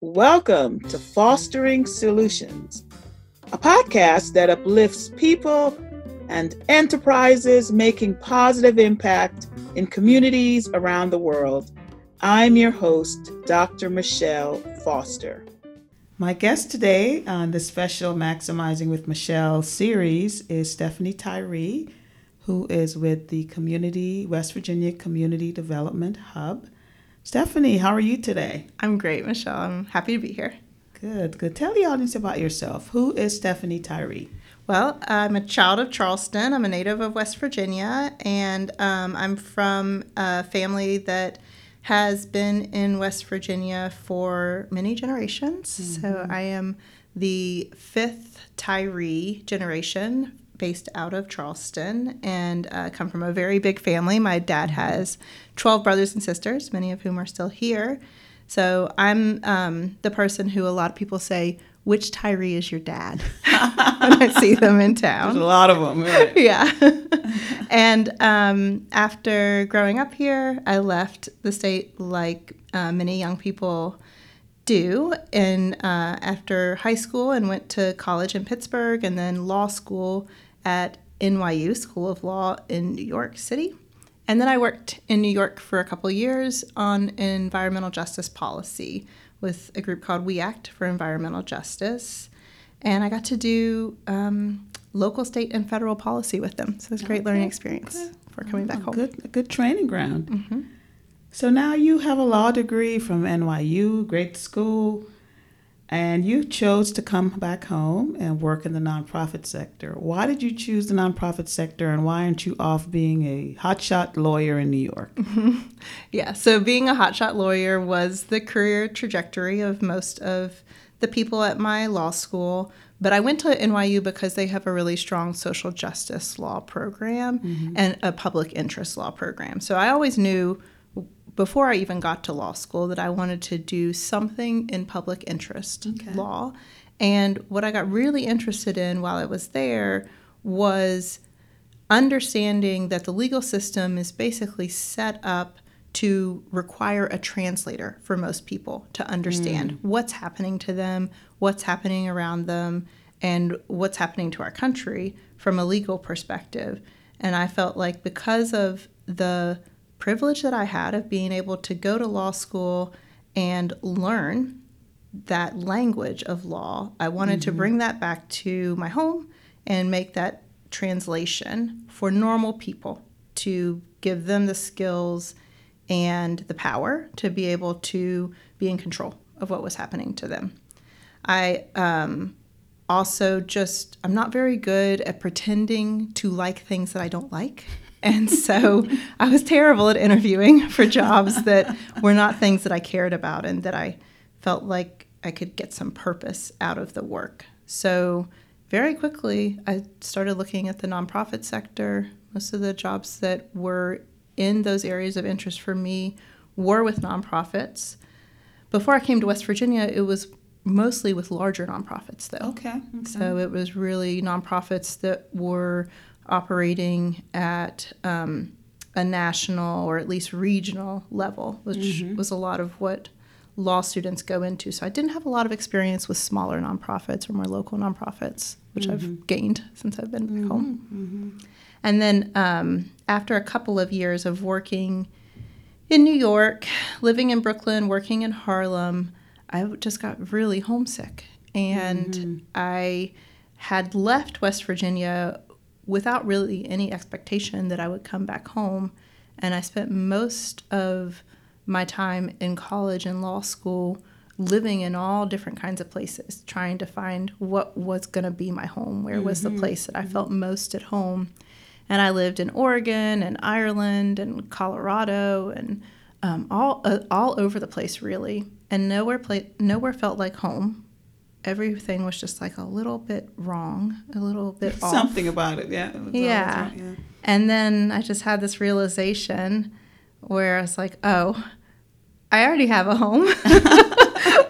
Welcome to Fostering Solutions, a podcast that uplifts people and enterprises making positive impact in communities around the world. I'm your host, Dr. Michelle Foster. My guest today on the special Maximizing with Michelle series is Stephanie Tyree, who is with the West Virginia Community Development Hub. Stephanie, how are you today? I'm great, Michelle. I'm happy to be here. Good. Tell the audience about yourself. Who is Stephanie Tyree? Well, I'm a child of Charleston. I'm a native of West Virginia, and I'm from a family that has been in West Virginia for many generations. Mm-hmm. So I am the fifth Tyree generation based out of Charleston, and come from a very big family. My dad has 12 brothers and sisters, many of whom are still here. So I'm the person who a lot of people say, which Tyree is your dad? When I see them in town. There's a lot of them, right? Yeah. And after growing up here, I left the state like many young people do, and after high school, and went to college in Pittsburgh, and then law school at NYU School of Law in New York City. And then I worked in New York for a couple years on environmental justice policy with a group called We Act for Environmental Justice. And I got to do local, state, and federal policy with them. So it was a great learning experience for coming back home. A good training ground. Mm-hmm. So now you have a law degree from NYU, great school, and you chose to come back home and work in the nonprofit sector. Why did you choose the nonprofit sector, and why aren't you off being a hotshot lawyer in New York? Mm-hmm. Yeah, so being a hotshot lawyer was the career trajectory of most of the people at my law school, but I went to NYU because they have a really strong social justice law program, mm-hmm, and a public interest law program. So I always knew before I even got to law school that I wanted to do something in public interest law. And what I got really interested in while I was there was understanding that the legal system is basically set up to require a translator for most people to understand what's happening to them, what's happening around them, and what's happening to our country from a legal perspective. And I felt like because of the privilege that I had of being able to go to law school and learn that language of law, I wanted to bring that back to my home and make that translation for normal people, to give them the skills and the power to be able to be in control of what was happening to them. I also I'm not very good at pretending to like things that I don't like. And so I was terrible at interviewing for jobs that were not things that I cared about and that I felt like I could get some purpose out of the work. So very quickly, I started looking at the nonprofit sector. Most of the jobs that were in those areas of interest for me were with nonprofits. Before I came to West Virginia, it was mostly with larger nonprofits, though. Okay. So it was really nonprofits that were operating at a national or at least regional level, which was a lot of what law students go into. So I didn't have a lot of experience with smaller nonprofits or more local nonprofits, which I've gained since I've been back home. Mm-hmm. And then after a couple of years of working in New York, living in Brooklyn, working in Harlem, I just got really homesick. And I had left West Virginia without really any expectation that I would come back home. And I spent most of my time in college and law school living in all different kinds of places, trying to find what was going to be my home, where was the place that I felt most at home. And I lived in Oregon and Ireland and Colorado and all over the place, really. And nowhere felt like home. Everything was just like a little bit wrong, a little bit off. Something about it, yeah. Yeah. And then I just had this realization where I was like, oh, I already have a home.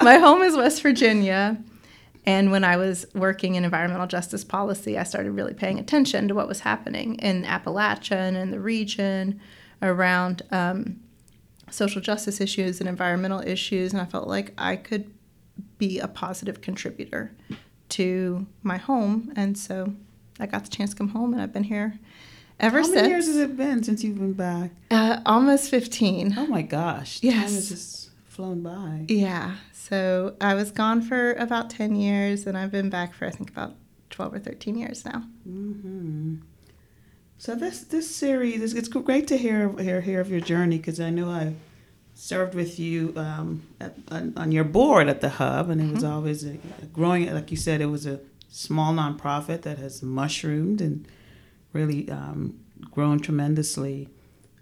My home is West Virginia. And when I was working in environmental justice policy, I started really paying attention to what was happening in Appalachia and in the region around social justice issues and environmental issues. And I felt like I could be a positive contributor to my home. And so I got the chance to come home, and I've been here ever since. How many years has it been since you've been back? Almost 15. Oh, my gosh. Yes. Time has just flown by. Yeah. So I was gone for about 10 years, and I've been back for, I think, about 12 or 13 years now. Mm-hmm. So this series, it's great to hear of your journey, because I know I served with you on your board at the Hub, and it was always a growing, like you said, it was a small nonprofit that has mushroomed and really grown tremendously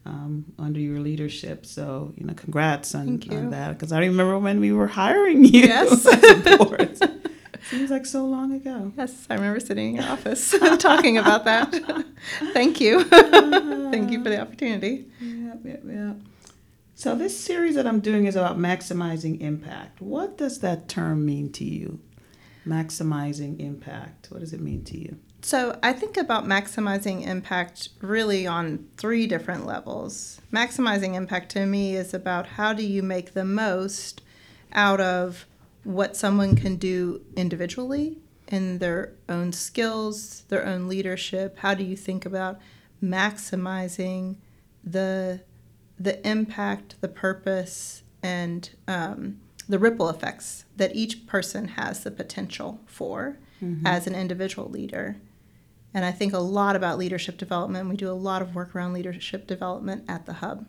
under your leadership. So, you know, congrats on that, because I remember when we were hiring you. Yes. Seems like so long ago. Yes, I remember sitting in your office talking about that. Thank you. Thank you for the opportunity. Yeah. So this series that I'm doing is about maximizing impact. What does that term mean to you? Maximizing impact. What does it mean to you? So I think about maximizing impact really on three different levels. Maximizing impact to me is about how do you make the most out of what someone can do individually in their own skills, their own leadership. How do you think about maximizing the impact, the purpose, and the ripple effects that each person has the potential for as an individual leader? And I think a lot about leadership development. We do a lot of work around leadership development at the Hub.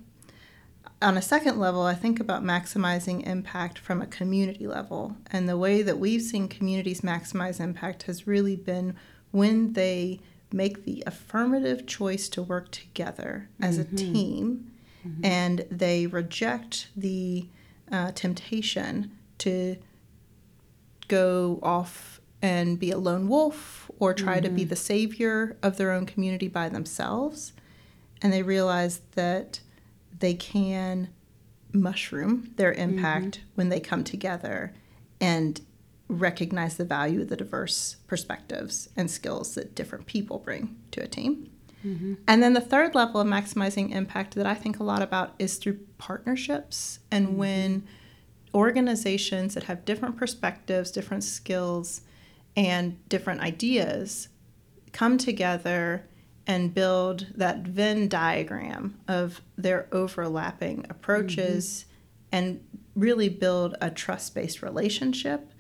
On a second level, I think about maximizing impact from a community level. And the way that we've seen communities maximize impact has really been when they make the affirmative choice to work together as a team, and they reject the temptation to go off and be a lone wolf or try to be the savior of their own community by themselves. And they realize that they can mushroom their impact when they come together and recognize the value of the diverse perspectives and skills that different people bring to a team. And then the third level of maximizing impact that I think a lot about is through partnerships, and when organizations that have different perspectives, different skills, and different ideas come together and build that Venn diagram of their overlapping approaches and really build a trust-based relationship.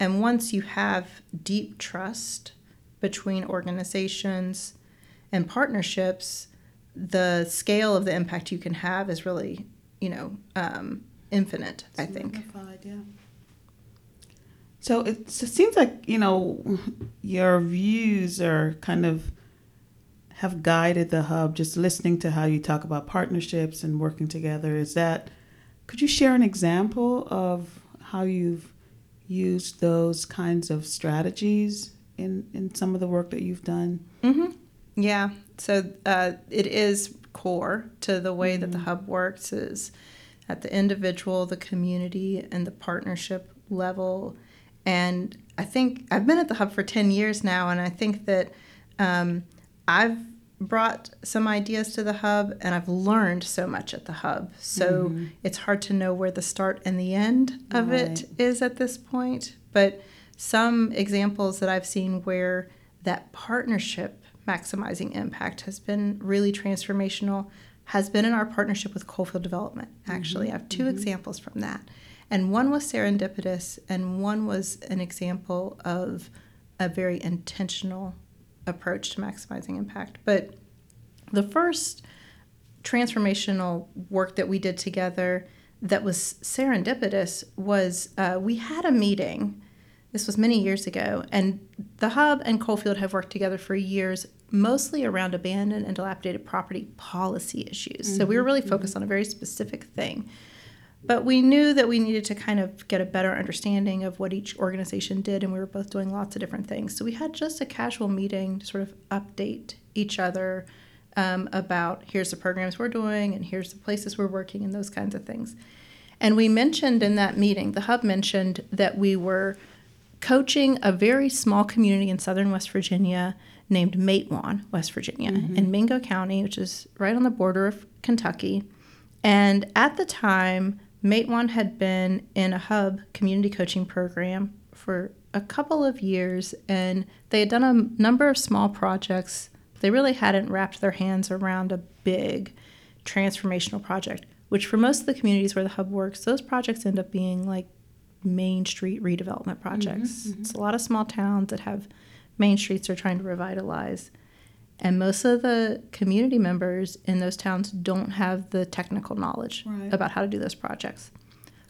And once you have deep trust between organizations and partnerships, the scale of the impact you can have is really, infinite, it's I think. Yeah. So it seems like, your views are kind of have guided the Hub, just listening to how you talk about partnerships and working together. Could you share an example of how you've used those kinds of strategies in some of the work that you've done? Yeah, so it is core to the way that the Hub works is at the individual, the community, and the partnership level. And I think I've been at the Hub for 10 years now, and I think that I've brought some ideas to the Hub, and I've learned so much at the Hub. So it's hard to know where the start and the end of it is at this point. But some examples that I've seen where that partnership maximizing impact has been really transformational has been in our partnership with Coalfield Development, actually. I have two examples from that. And one was serendipitous, and one was an example of a very intentional approach to maximizing impact. But the first transformational work that we did together that was serendipitous was we had a meeting. This was many years ago, and the Hub and Coalfield have worked together for years, mostly around abandoned and dilapidated property policy issues. So we were really focused on a very specific thing. But we knew that we needed to kind of get a better understanding of what each organization did, and we were both doing lots of different things. So we had just a casual meeting to sort of update each other about here's the programs we're doing and here's the places we're working and those kinds of things. And we mentioned in that meeting, the Hub mentioned that we were coaching a very small community in southern West Virginia named Matewan, West Virginia, in Mingo County, which is right on the border of Kentucky. And at the time, Matewan had been in a hub community coaching program for a couple of years, and they had done a number of small projects. They really hadn't wrapped their hands around a big transformational project, which for most of the communities where the hub works, those projects end up being like Main Street redevelopment projects. Mm-hmm, mm-hmm. It's a lot of small towns that have main streets they're trying to revitalize. And most of the community members in those towns don't have the technical knowledge about how to do those projects.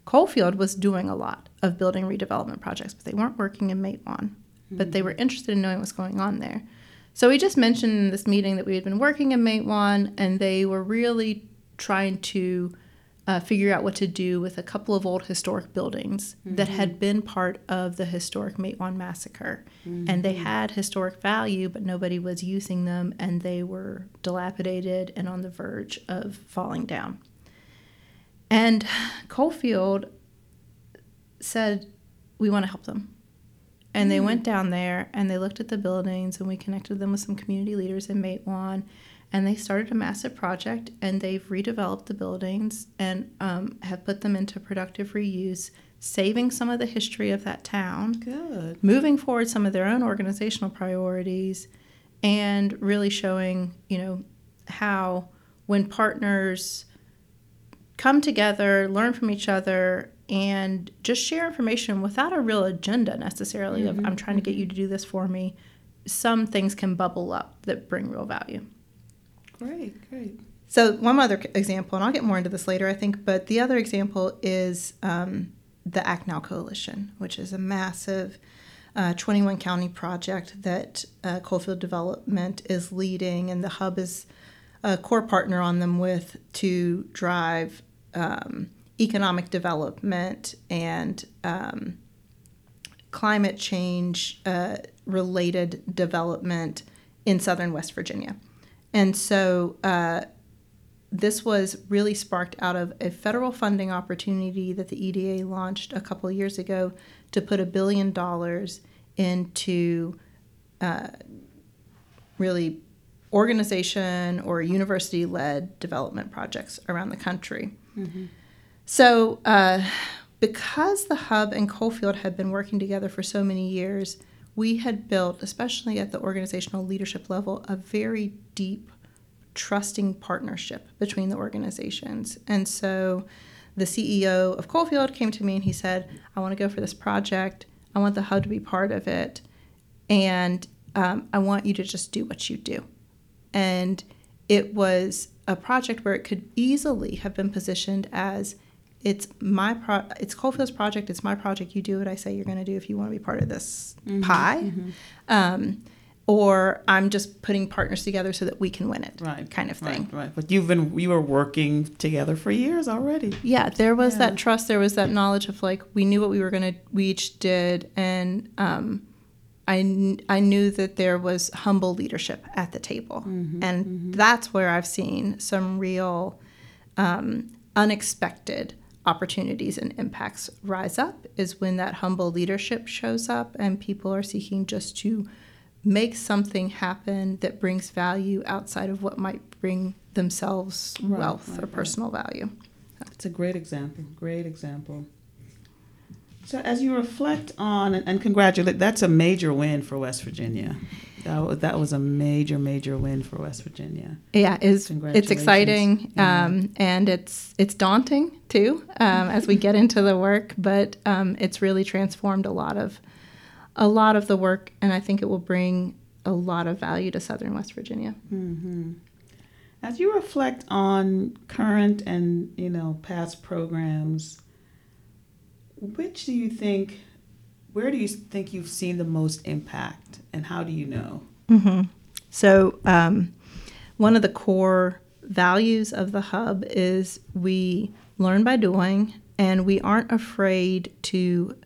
Coalfield was doing a lot of building redevelopment projects, but they weren't working in Matewan. Mm-hmm. But they were interested in knowing what's going on there. So we just mentioned in this meeting that we had been working in Matewan, and they were really trying to figure out what to do with a couple of old historic buildings that had been part of the historic Matewan massacre. And they had historic value, but nobody was using them, and they were dilapidated and on the verge of falling down. And Coalfield said, we want to help them. And they went down there, and they looked at the buildings, and we connected them with some community leaders in Matewan. And they started a massive project, and they've redeveloped the buildings and have put them into productive reuse, saving some of the history of that town. Good. Moving forward some of their own organizational priorities, and really showing, you know, how when partners come together, learn from each other, and just share information without a real agenda necessarily of I'm trying to get you to do this for me, some things can bubble up that bring real value. Great, great. So one other example, and I'll get more into this later, I think, but the other example is the Act Now Coalition, which is a massive 21-county project that Coalfield Development is leading, and the hub is a core partner on them with to drive economic development and climate change-related development in southern West Virginia. And so this was really sparked out of a federal funding opportunity that the EDA launched a couple of years ago to put $1 billion into really organization or university-led development projects around the country. So because the hub and Coalfield had been working together for so many years, we had built, especially at the organizational leadership level, a very deep, trusting partnership between the organizations. And so the CEO of Coalfield came to me and he said, I want to go for this project. I want the hub to be part of it. And I want you to just do what you do. And it was a project where it could easily have been positioned as, it's Coalfield's project, it's my project, you do what I say you're going to do if you want to be part of this pie. Or I'm just putting partners together so that we can win it, kind of thing. Right. But you were working together for years already. Yeah, there was that trust, there was that knowledge of like, we knew what we each did, and I knew that there was humble leadership at the table. And that's where I've seen some real unexpected opportunities and impacts rise up, is when that humble leadership shows up and people are seeking just to make something happen that brings value outside of what might bring themselves wealth or personal value. It's a great example, So as you reflect on, and congratulate, that's a major win for West Virginia. That was a major win for West Virginia. Yeah, it's exciting, and it's daunting too as we get into the work. But it's really transformed a lot of the work, and I think it will bring a lot of value to southern West Virginia. Mm-hmm. As you reflect on current and past programs, where do you think you've seen the most impact, and how do you know? So one of the core values of the hub is we learn by doing, and we aren't afraid to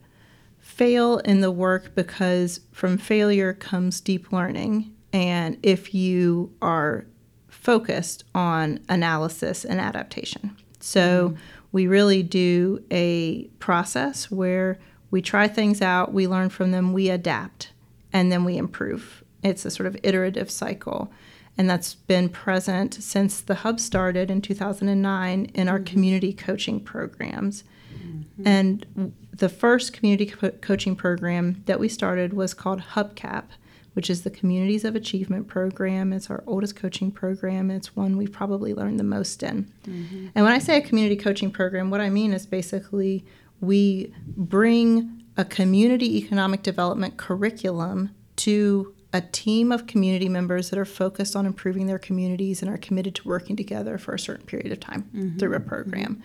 fail in the work, because from failure comes deep learning. And if you are focused on analysis and adaptation. So we really do a process where we try things out, we learn from them, we adapt, and then we improve. It's a sort of iterative cycle. and that's been present since the hub started in 2009 in our community coaching programs. Mm-hmm. And the first community coaching program that we started was called HubCAP, which is the Communities of Achievement Program. It's our oldest coaching program. It's one we probably learned the most in. Mm-hmm. And when I say a community coaching program, what I mean is basically we bring a community economic development curriculum to a team of community members that are focused on improving their communities and are committed to working together for a certain period of time mm-hmm. through a program.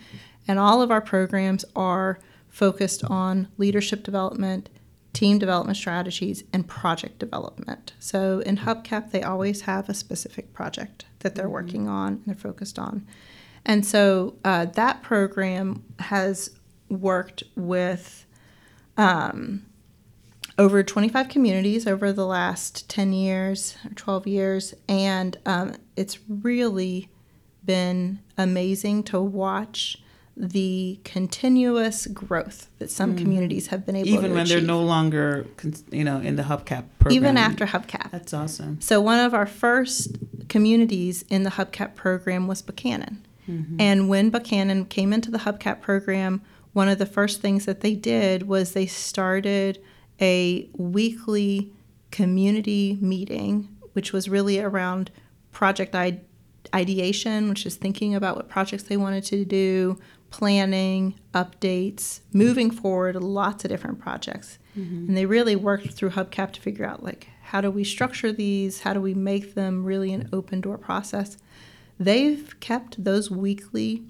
And all of our programs are focused on leadership development, team development strategies, and project development. So in HubCAP, they always have a specific project that they're working on and they're focused on. And so that program has worked with over 25 communities over the last 10 years or 12 years, and it's really been amazing to watch the continuous growth that some communities have been able to achieve. Even when they're no longer, in the HubCAP program. Even after HubCAP. That's awesome. So one of our first communities in the HubCAP program was Buchanan. Mm-hmm. And when Buchanan came into the HubCAP program, one of the first things that they did was they started a weekly community meeting, which was really around project ideation, which is thinking about what projects they wanted to do, planning, updates, moving forward, lots of different projects. Mm-hmm. And they really worked through HubCAP to figure out, how do we structure these? How do we make them really an open door process? They've kept those weekly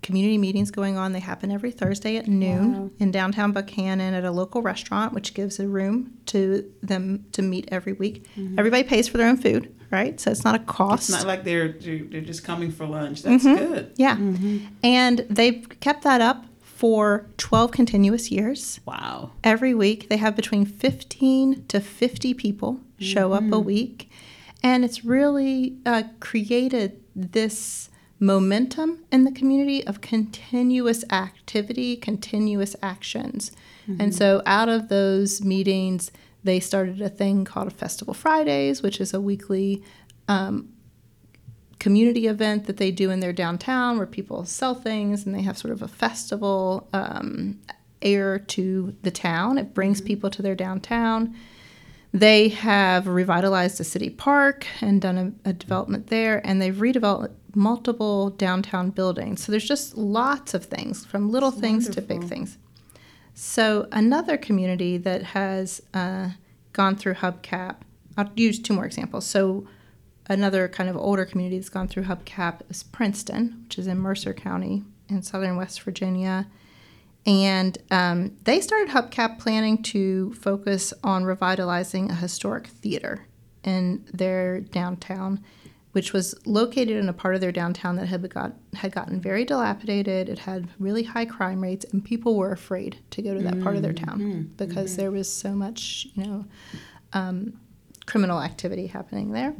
community meetings going on. They happen every Thursday at noon in downtown Buchanan at a local restaurant, which gives a room to them to meet every week. Mm-hmm. Everybody pays for their own food, right? So it's not a cost. It's not like they're just coming for lunch. That's good. Yeah. Mm-hmm. And they've kept that up for 12 continuous years. Wow. Every week they have between 15 to 50 people show up a week. And it's really created this momentum in the community of continuous activity, continuous actions. Mm-hmm. And so out of those meetings, they started a thing called Festival Fridays, which is a weekly community event that they do in their downtown where people sell things and they have sort of a festival air to the town. It brings people to their downtown. They have revitalized a city park and done a development there, and they've redeveloped multiple downtown buildings. So there's just lots of things, from little things to big things. So another community that has gone through HubCAP, I'll use two more examples. So another kind of older community that's gone through HubCAP is Princeton, which is in Mercer County in southern West Virginia. And they started HubCAP planning to focus on revitalizing a historic theater in their downtown, which was located in a part of their downtown that had gotten very dilapidated. It had really high crime rates, and people were afraid to go to that part of their town because there was so much, criminal activity happening there.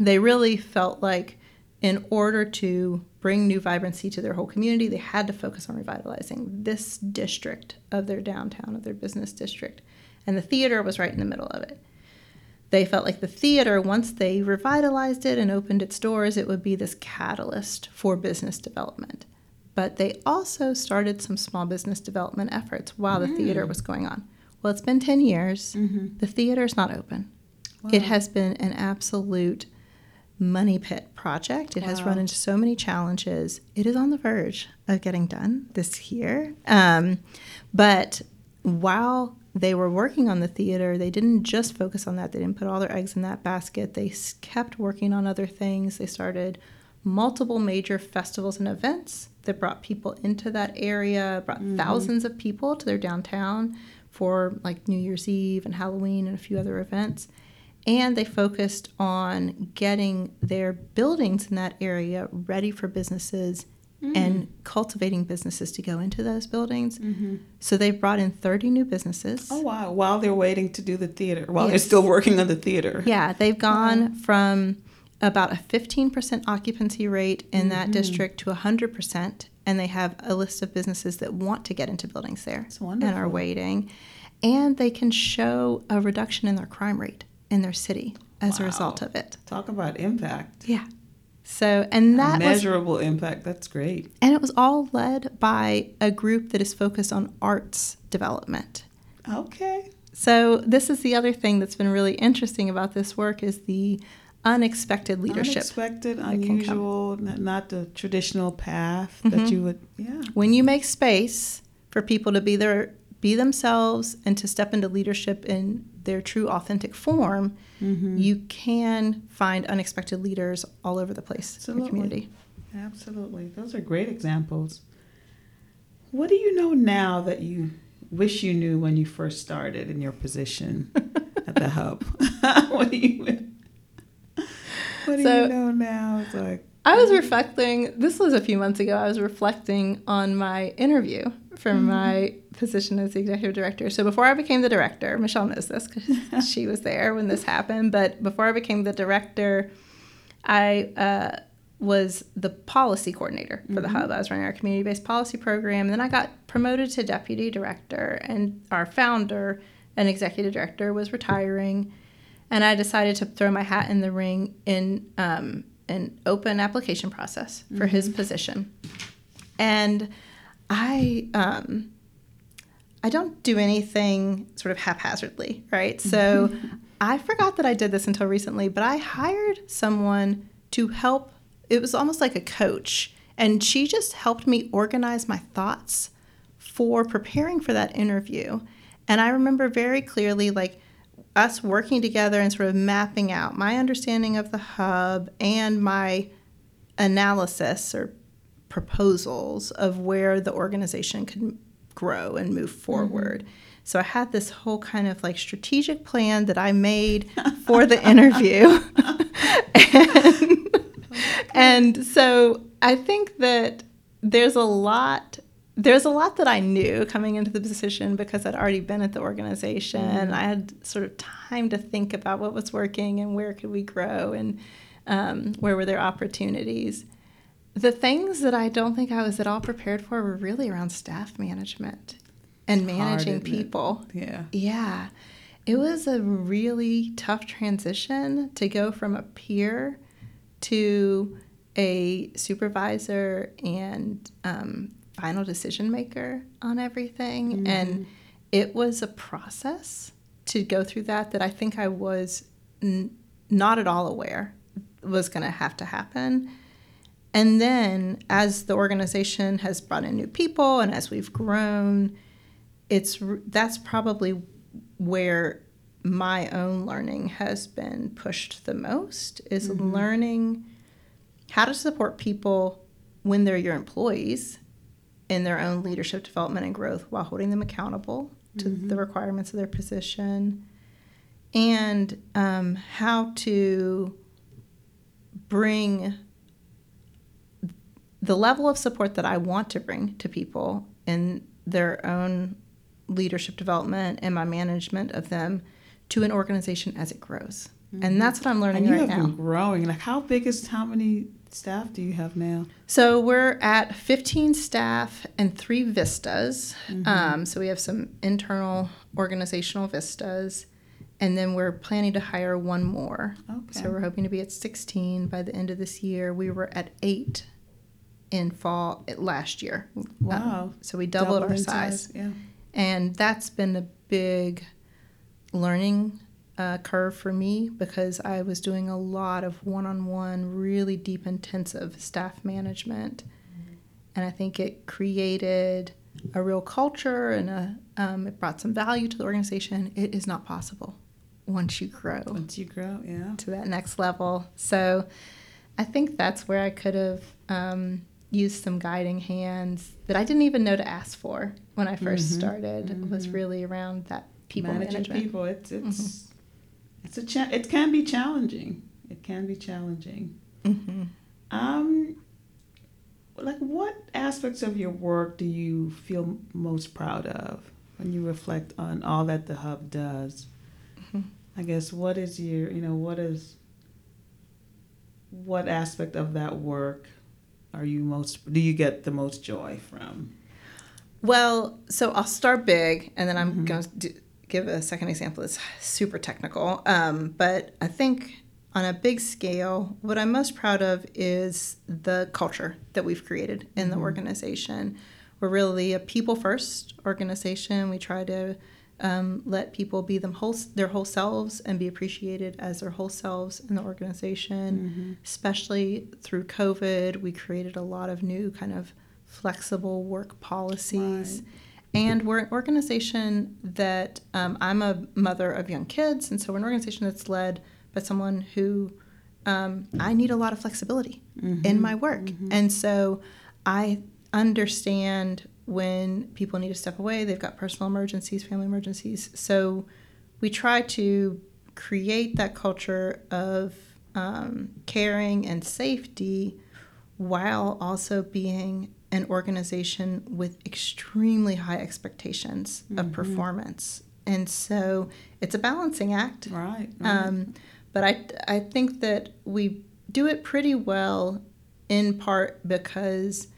They really felt like in order to bring new vibrancy to their whole community, they had to focus on revitalizing this district of their downtown, of their business district. And the theater was right in the middle of it. They felt like the theater, once they revitalized it and opened its doors, it would be this catalyst for business development. But they also started some small business development efforts while the theater was going on. Well, it's been 10 years. Mm-hmm. The theater's not open. Wow. It has been an absolute money pit project. It has run into so many challenges. It is on the verge of getting done this year. But while they were working on the theater, they didn't just focus on that. They didn't put all their eggs in that basket. They kept working on other things. They started multiple major festivals and events that brought people into that area, brought thousands of people to their downtown for New Year's Eve and Halloween and a few other events. And they focused on getting their buildings in that area ready for businesses and cultivating businesses to go into those buildings. Mm-hmm. So they brought in 30 new businesses. Oh, wow. While they're waiting to do the theater, while they're still working on the theater. Yeah, they've gone from about a 15% occupancy rate in that district to 100%, and they have a list of businesses that want to get into buildings there and are waiting. And they can show a reduction in their crime rate in their city. as a result of it. Talk about impact. Yeah. So, and that measurable impact. That's great. And it was all led by a group that is focused on arts development. Okay. So this is the other thing that's been really interesting about this work is the unexpected leadership. Unexpected, unusual, not the traditional path mm-hmm. that you would, yeah. When you make space for people to be themselves and to step into leadership in their true authentic form, mm-hmm. you can find unexpected leaders all over the place in your community. Absolutely. Those are great examples. What do you know now that you wish you knew when you first started in your position at the hub? What do you know now? It's like, I was reflecting, this was a few months ago, I was reflecting on my interview for mm-hmm. my position as the executive director. So before I became the director, Michelle knows this because she was there when this happened, but before I became the director, I was the policy coordinator for mm-hmm. the hub. I was running our community-based policy program. And then I got promoted to deputy director, and our founder and executive director was retiring. And I decided to throw my hat in the ring in an open application process for mm-hmm. his position. And I don't do anything sort of haphazardly, right? So I forgot that I did this until recently, but I hired someone to help. It was almost like a coach. And she just helped me organize my thoughts for preparing for that interview. And I remember very clearly, like, us working together and sort of mapping out my understanding of the hub and my analysis or proposals of where the organization could grow and move forward. Mm-hmm. So I had this whole kind of like strategic plan that I made for the interview. And so I think that there's a lot that I knew coming into the position because I'd already been at the organization. Mm-hmm. I had sort of time to think about what was working and where could we grow and where were there opportunities. The things that I don't think I was at all prepared for were really around staff management and managing people. Yeah. Yeah. It was a really tough transition to go from a peer to a supervisor and final decision maker on everything. Mm-hmm. And it was a process to go through that I think I was not at all aware was going to have to happen. And then as the organization has brought in new people and as we've grown, that's probably where my own learning has been pushed the most is mm-hmm. learning how to support people when they're your employees in their own leadership development and growth while holding them accountable to mm-hmm. the requirements of their position, and how to bring the level of support that I want to bring to people in their own leadership development and my management of them to an organization as it grows. Mm-hmm. And that's what I'm learning right now. And you have been growing. Like, how many staff do you have now? So we're at 15 staff and 3 vistas. Mm-hmm. So we have some internal organizational vistas, and then we're planning to hire 1 more. Okay. So we're hoping to be at 16 by the end of this year. We were at 8 in fall last year. Wow. So we doubled our size. Yeah. And that's been a big learning curve for me because I was doing a lot of one-on-one, really deep, intensive staff management. Mm-hmm. And I think it created a real culture and it brought some value to the organization. It is not possible once you grow. Yeah. To that next level. So I think that's where I could have used some guiding hands that I didn't even know to ask for when I first mm-hmm. started. Mm-hmm. It was really around that people management. People, mm-hmm. It can be challenging. Mm-hmm. Like, what aspects of your work do you feel most proud of when you reflect on all that the hub does? Mm-hmm. I guess what is your, what aspect of that work do you get the most joy from? Well, so I'll start big, and then I'm mm-hmm. going to give a second example that's super technical. But I think on a big scale, what I'm most proud of is the culture that we've created in the organization. We're really a people-first organization. We try to let people be their whole selves and be appreciated as their whole selves in the organization. Mm-hmm. Especially through COVID, we created a lot of new kind of flexible work policies. Right. And we're an organization that I'm a mother of young kids, and so we're an organization that's led by someone who I need a lot of flexibility in my work. Mm-hmm. And so I understand when people need to step away, they've got personal emergencies, family emergencies. So we try to create that culture of caring and safety while also being an organization with extremely high expectations of performance. And so it's a balancing act. Right. But I think that we do it pretty well in part because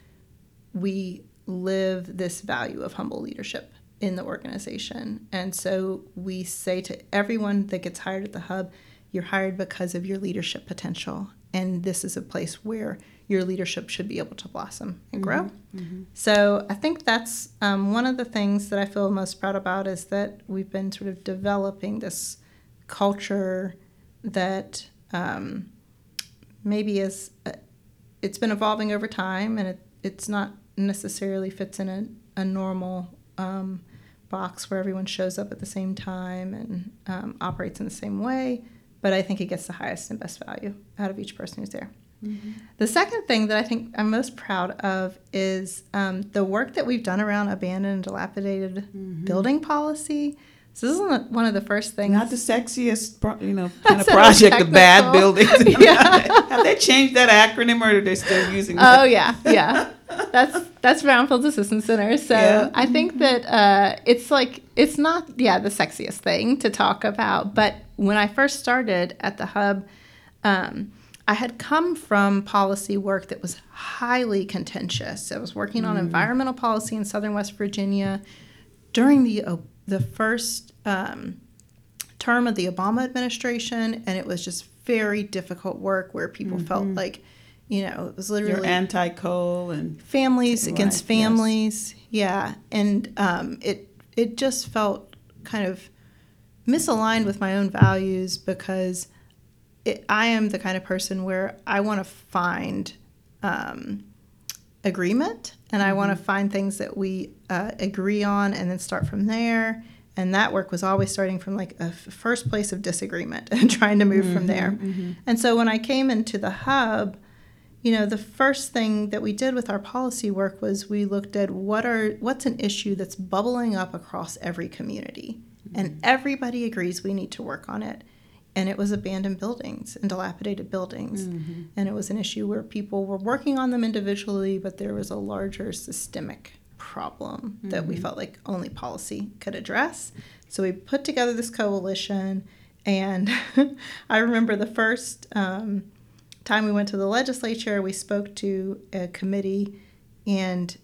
we live this value of humble leadership in the organization. And so we say to everyone that gets hired at the Hub, you're hired because of your leadership potential. And this is a place where your leadership should be able to blossom and grow. Mm-hmm. So I think that's one of the things that I feel most proud about is that we've been sort of developing this culture that maybe is, it's been evolving over time, and it's not necessarily fits in a normal box where everyone shows up at the same time and operates in the same way. But I think it gets the highest and best value out of each person who's there. Mm-hmm. The second thing that I think I'm most proud of is the work that we've done around abandoned and dilapidated building policy. So this is one of the first things. Not the sexiest, kind of project of bad buildings. Yeah. Have they changed that acronym, or are they still using that? Oh, yeah. That's Brownfield Assistance Center. So yeah. I think that it's not, the sexiest thing to talk about. But when I first started at the Hub, I had come from policy work that was highly contentious. I was working on environmental policy in southern West Virginia during the first term of the Obama administration, and it was just very difficult work where people felt like, it was literally... You're anti-coal and... Families against families, yes. Yeah. And it just felt kind of misaligned with my own values because... I am the kind of person where I want to find agreement, and I want to find things that we agree on and then start from there. And that work was always starting from like a first place of disagreement and trying to move from there. Mm-hmm. And so when I came into the Hub, the first thing that we did with our policy work was we looked at what's an issue that's bubbling up across every community. Mm-hmm. And everybody agrees we need to work on it. And it was abandoned buildings and dilapidated buildings. Mm-hmm. And it was an issue where people were working on them individually, but there was a larger systemic problem that we felt like only policy could address. So we put together this coalition. And I remember the first time we went to the legislature, we spoke to a committee. And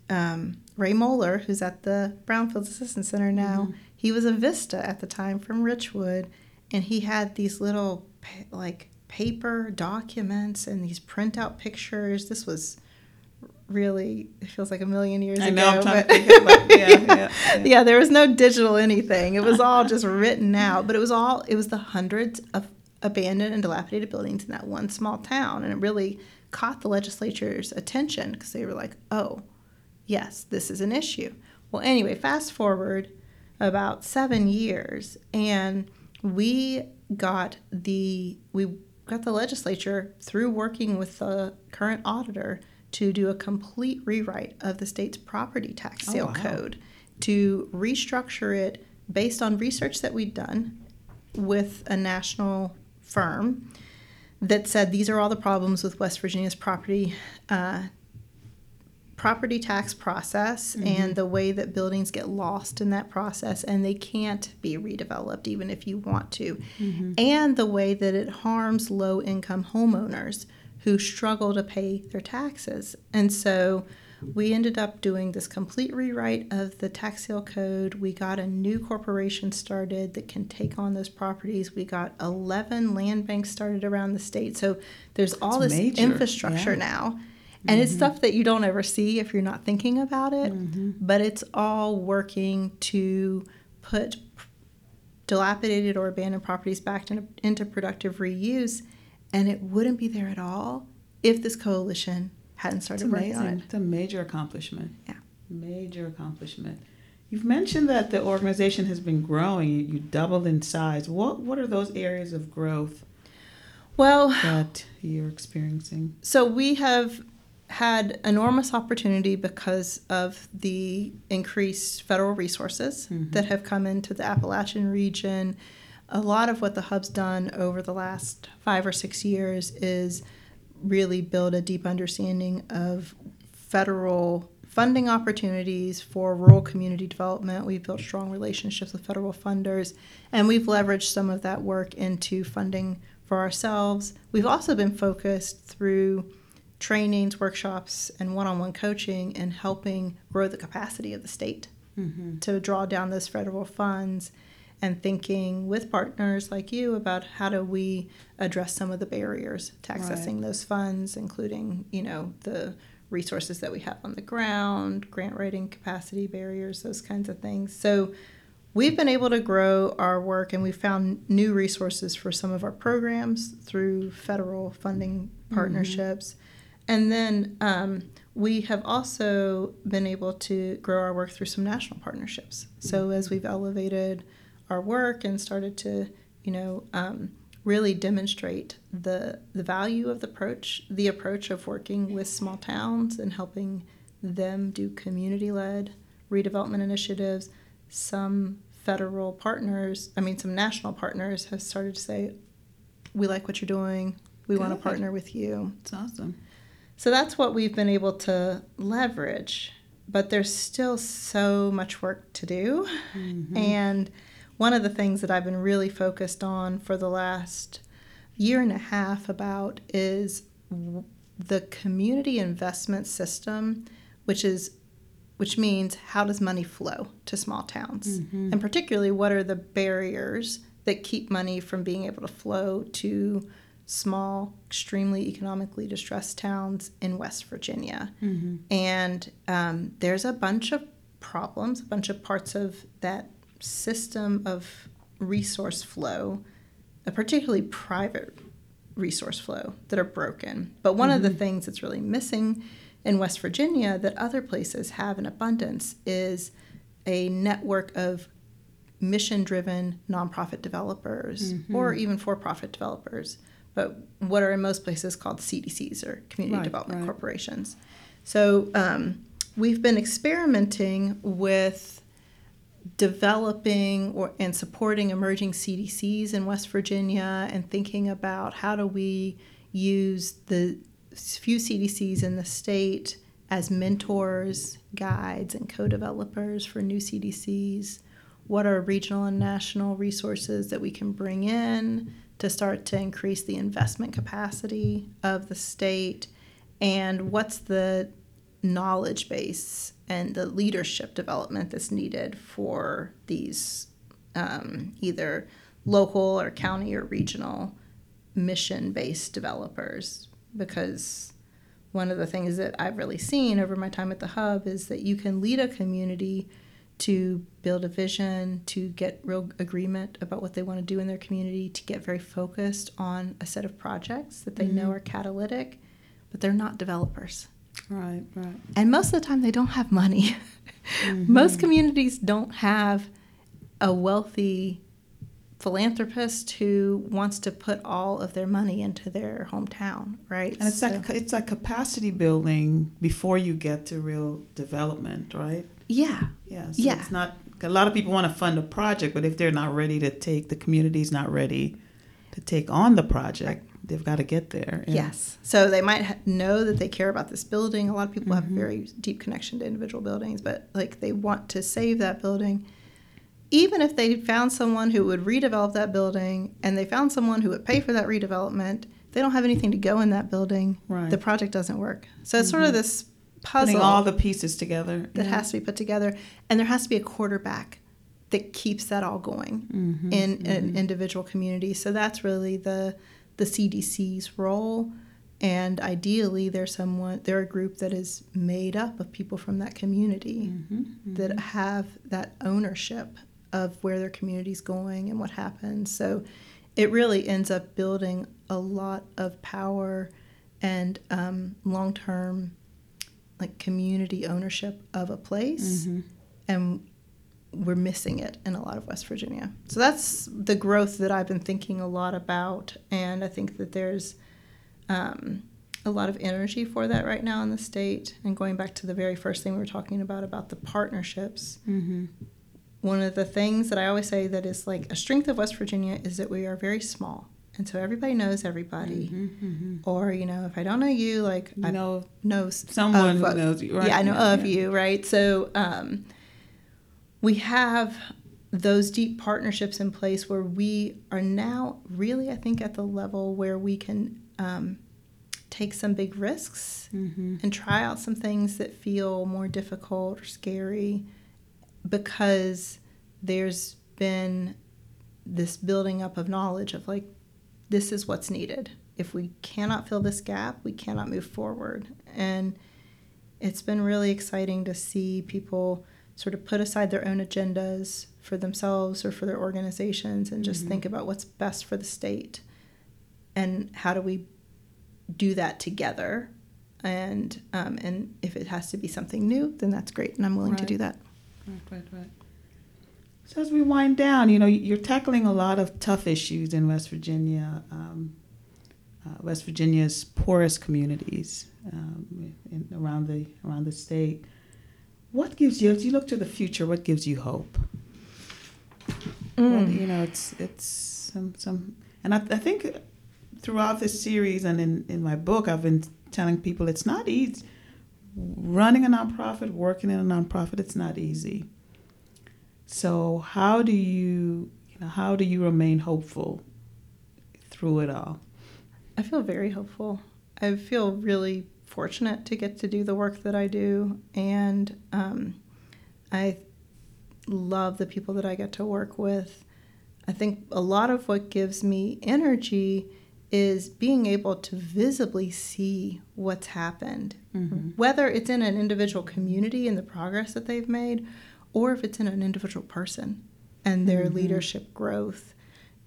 Ray Moeller, who's at the Brownfield Assistance Center now, he was a VISTA at the time from Richwood. And he had these little, paper documents and these printout pictures. This was really, it feels like a million years ago. I know, I'm trying to think about it. Yeah. Yeah, there was no digital anything. It was all just written out. But it was the hundreds of abandoned and dilapidated buildings in that one small town. And it really caught the legislature's attention because they were like, oh, yes, this is an issue. Well, anyway, fast forward about 7 years, and... We got the legislature through working with the current auditor to do a complete rewrite of the state's property tax sale code to restructure it based on research that we'd done with a national firm that said these are all the problems with West Virginia's property tax process and the way that buildings get lost in that process, and they can't be redeveloped even if you want to, and the way that it harms low-income homeowners who struggle to pay their taxes. And so We ended up doing this complete rewrite of the tax sale code. We got a new corporation started that can take on those properties. We got 11 land banks started around the state. So there's all That's this major. Infrastructure now. And it's stuff that you don't ever see if you're not thinking about it. But it's all working to put dilapidated or abandoned properties back into productive reuse. And it wouldn't be there at all if this coalition hadn't started working on it. It's a major accomplishment. Yeah. Major accomplishment. You've mentioned that the organization has been growing. You doubled in size. What are those areas of growth that you're experiencing? So we have had enormous opportunity because of the increased federal resources that have come into the Appalachian region. A lot of what the hub's done over the last 5 or 6 years is really build a deep understanding of federal funding opportunities for rural community development. We've built strong relationships with federal funders, and we've leveraged some of that work into funding for ourselves. We've also been focused through trainings, workshops, and one-on-one coaching and helping grow the capacity of the state to draw down those federal funds, and thinking with partners like you about how do we address some of the barriers to accessing those funds, including, you know, the resources that we have on the ground, grant writing capacity barriers, those kinds of things. So we've been able to grow our work, and we found new resources for some of our programs through federal funding partnerships. And then we have also been able to grow our work through some national partnerships. So as we've elevated our work and started to, you know, really demonstrate the value of the approach of working with small towns and helping them do community-led redevelopment initiatives. Some national partners have started to say, we like what you're doing, we want to partner with you. It's awesome. So that's what we've been able to leverage, but there's still so much work to do. And one of the things that I've been really focused on for the last year and a half about is the community investment system, which means how does money flow to small towns? And particularly, what are the barriers that keep money from being able to flow to small, extremely economically distressed towns in West Virginia? And there's a bunch of problems, a bunch of parts of that system of resource flow, particularly private resource flow, that are broken. But one of the things that's really missing in West Virginia that other places have in abundance is a network of mission-driven nonprofit developers or even for-profit developers, but what are in most places called CDCs or community development corporations. So we've been experimenting with developing and supporting emerging CDCs in West Virginia, and thinking about how do we use the few CDCs in the state as mentors, guides, and co-developers for new CDCs. What are regional and national resources that we can bring in to start to increase the investment capacity of the state? And what's the knowledge base and the leadership development that's needed for these either local or county or regional mission-based developers? Because one of the things that I've really seen over my time at the Hub is that you can lead a community to build a vision, to get real agreement about what they want to do in their community, to get very focused on a set of projects that they know are catalytic, but they're not developers. Right, right. And most of the time they don't have money. Most communities don't have a wealthy philanthropist who wants to put all of their money into their hometown, right? And it's like capacity building before you get to real development, right? Yeah. So it's not, a lot of people want to fund a project, but if they're not ready to take, the community's not ready to take on the project, they've got to get there. Yeah. Yes. So they might know that they care about this building. A lot of people have very deep connection to individual buildings, but like they want to save that building. Even if they found someone who would redevelop that building and they found someone who would pay for that redevelopment, they don't have anything to go in that building. Right. The project doesn't work. So it's sort of this puzzle. Putting all the pieces together. That has to be put together. And there has to be a quarterback that keeps that all going in an individual community. So that's really the CDC's role. And ideally, they're a group that is made up of people from that community that have that ownership of where their community's going and what happens. So it really ends up building a lot of power and long-term like community ownership of a place. And we're missing it in a lot of West Virginia. So that's the growth that I've been thinking a lot about. And I think that there's a lot of energy for that right now in the state. And going back to the very first thing we were talking about the partnerships. One of the things that I always say that is like a strength of West Virginia is that we are very small. And so everybody knows everybody. Or, if I don't know you, like I know someone who knows you, right? Yeah, I know of you, right? So we have those deep partnerships in place where we are now really, I think, at the level where we can take some big risks and try out some things that feel more difficult or scary because there's been this building up of knowledge of like, this is what's needed. If we cannot fill this gap, we cannot move forward. And it's been really exciting to see people sort of put aside their own agendas for themselves or for their organizations and just think about what's best for the state and how do we do that together. And if it has to be something new, then that's great, and I'm willing to do that. Right. So as we wind down, you're tackling a lot of tough issues in West Virginia, West Virginia's poorest communities around the state. What gives you, as you look to the future, what gives you hope? Well, it's some, and I think throughout this series and in my book, I've been telling people it's not easy. Running a nonprofit, working in a nonprofit, it's not easy. So how do you remain hopeful through it all? I feel very hopeful. I feel really fortunate to get to do the work that I do, and I love the people that I get to work with. I think a lot of what gives me energy is being able to visibly see what's happened, whether it's in an individual community and the progress that they've made, or if it's in an individual person and their leadership growth,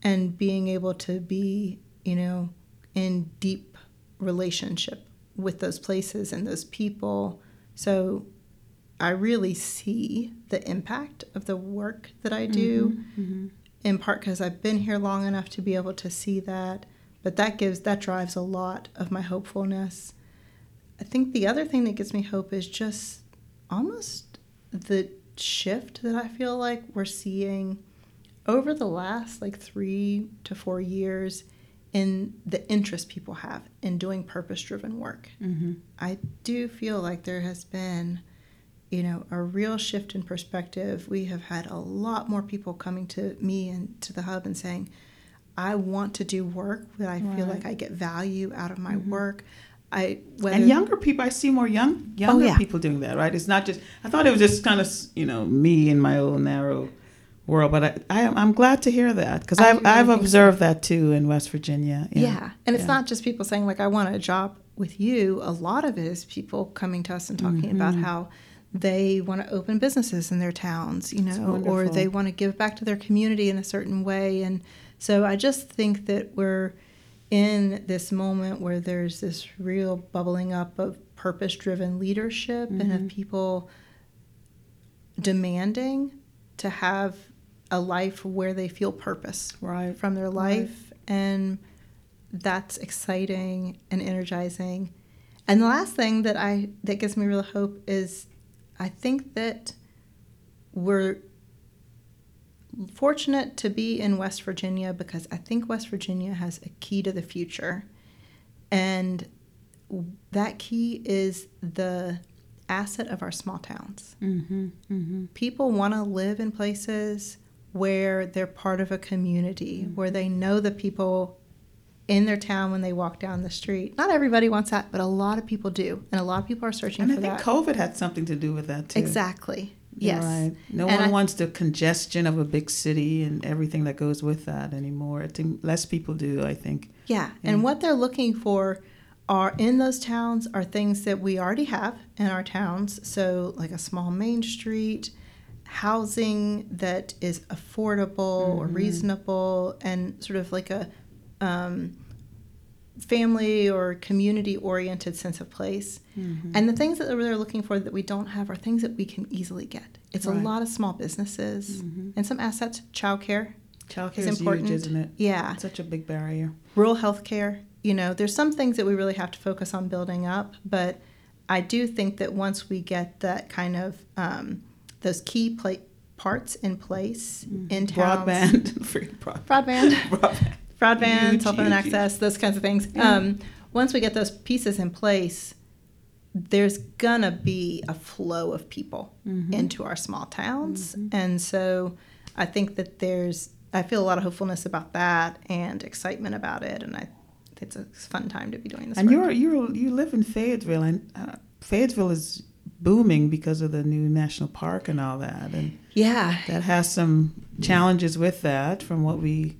and being able to be, in deep relationship with those places and those people. So I really see the impact of the work that I do, in part because I've been here long enough to be able to see that. But that drives a lot of my hopefulness. I think the other thing that gives me hope is just almost the shift that I feel like we're seeing over the last 3 to 4 years in the interest people have in doing purpose-driven work. I do feel like there has been, a real shift in perspective. We have had a lot more people coming to me and to the hub and saying, I want to do work that I feel like I get value out of my work. And younger people, I see more younger people doing that, right? It's not just, I thought it was just kind of, me in my own narrow world, but I'm glad to hear that because I've observed that too in West Virginia. And it's not just people saying I want a job with you. A lot of it is people coming to us and talking about how they want to open businesses in their towns, or they want to give back to their community in a certain way. And so I just think that we're in this moment where there's this real bubbling up of purpose-driven leadership and of people demanding to have a life where they feel purpose from their life. And that's exciting and energizing. And the last thing that gives me real hope is I think that we're fortunate to be in West Virginia because I think West Virginia has a key to the future. And that key is the asset of our small towns. People want to live in places where they're part of a community, where they know the people in their town when they walk down the street. Not everybody wants that, but a lot of people do. And a lot of people are searching for that. And I think COVID had something to do with that, too. Exactly. Yes. Right. No one wants the congestion of a big city and everything that goes with that anymore. I think less people do, I think. Yeah. And what they're looking for are in those towns are things that we already have in our towns. So like a small main street, housing that is affordable or reasonable, and sort of like a family or community-oriented sense of place. Mm-hmm. And the things that they're looking for that we don't have are things that we can easily get. It's a lot of small businesses and some assets. Childcare. Childcare is important. Huge, isn't it? Yeah. It's such a big barrier. Rural health care. You know, there's some things that we really have to focus on building up, but I do think that once we get that kind of those key parts in place in towns. Broadband, cell phone access, those kinds of things. Yeah. Once we get those pieces in place, there's going to be a flow of people into our small towns. Mm-hmm. And so I think that I feel a lot of hopefulness about that and excitement about it. And it's a fun time to be doing this and work. You live in Fayetteville, and Fayetteville is booming because of the new national park and all that, and that has some challenges with that. From what we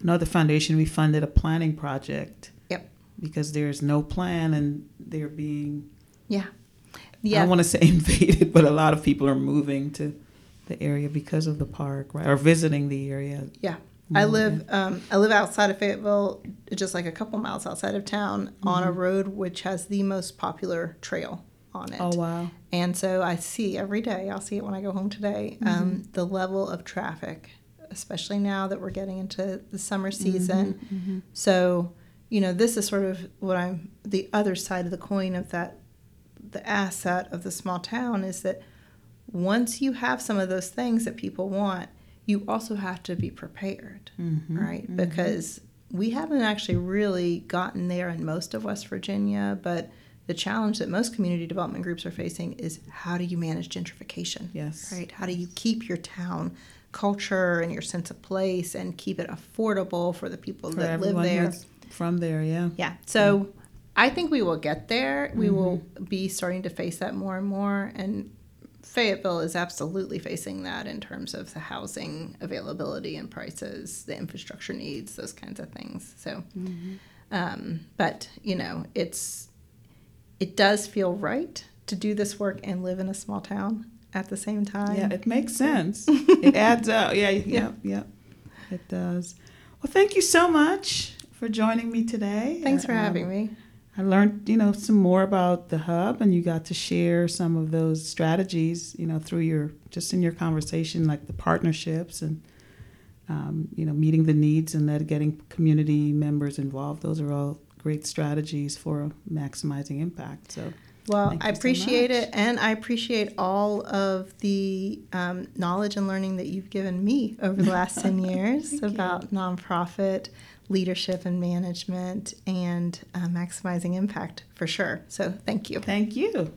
know, the foundation, we funded a planning project. Yep. Because there's no plan, and they're being I don't want to say invaded, but a lot of people are moving to the area because of the park, right, or visiting the area. Yeah. I live outside of Fayetteville, just like a couple miles outside of town, on a road which has the most popular trail on it. Oh, wow. And so I see every day, I'll see it when I go home today, the level of traffic, especially now that we're getting into the summer season. Mm-hmm. So, you know, this is sort of what the other side of the coin of that, the asset of the small town is that once you have some of those things that people want, you also have to be prepared, right? Mm-hmm. Because we haven't actually really gotten there in most of West Virginia, but the challenge that most community development groups are facing is how do you manage gentrification? Yes. Right? How do you keep your town culture and your sense of place and keep it affordable for the people that live there? From there, yeah. Yeah. So I think we will get there. We will be starting to face that more and more, and Fayetteville is absolutely facing that in terms of the housing availability and prices, the infrastructure needs, those kinds of things. So, but, you know, it does feel right to do this work and live in a small town at the same time. Yeah, it makes sense. It adds up. Yeah. It does. Well, thank you so much for joining me today. Thanks for having me. I learned, you know, some more about the hub, and you got to share some of those strategies, you know, through in your conversation, like the partnerships and, you know, meeting the needs and that getting community members involved. Those are all great strategies for maximizing impact. So, well, I appreciate it. And I appreciate all of the knowledge and learning that you've given me over the last 10 years about nonprofit leadership and management and maximizing impact for sure. So thank you. Thank you.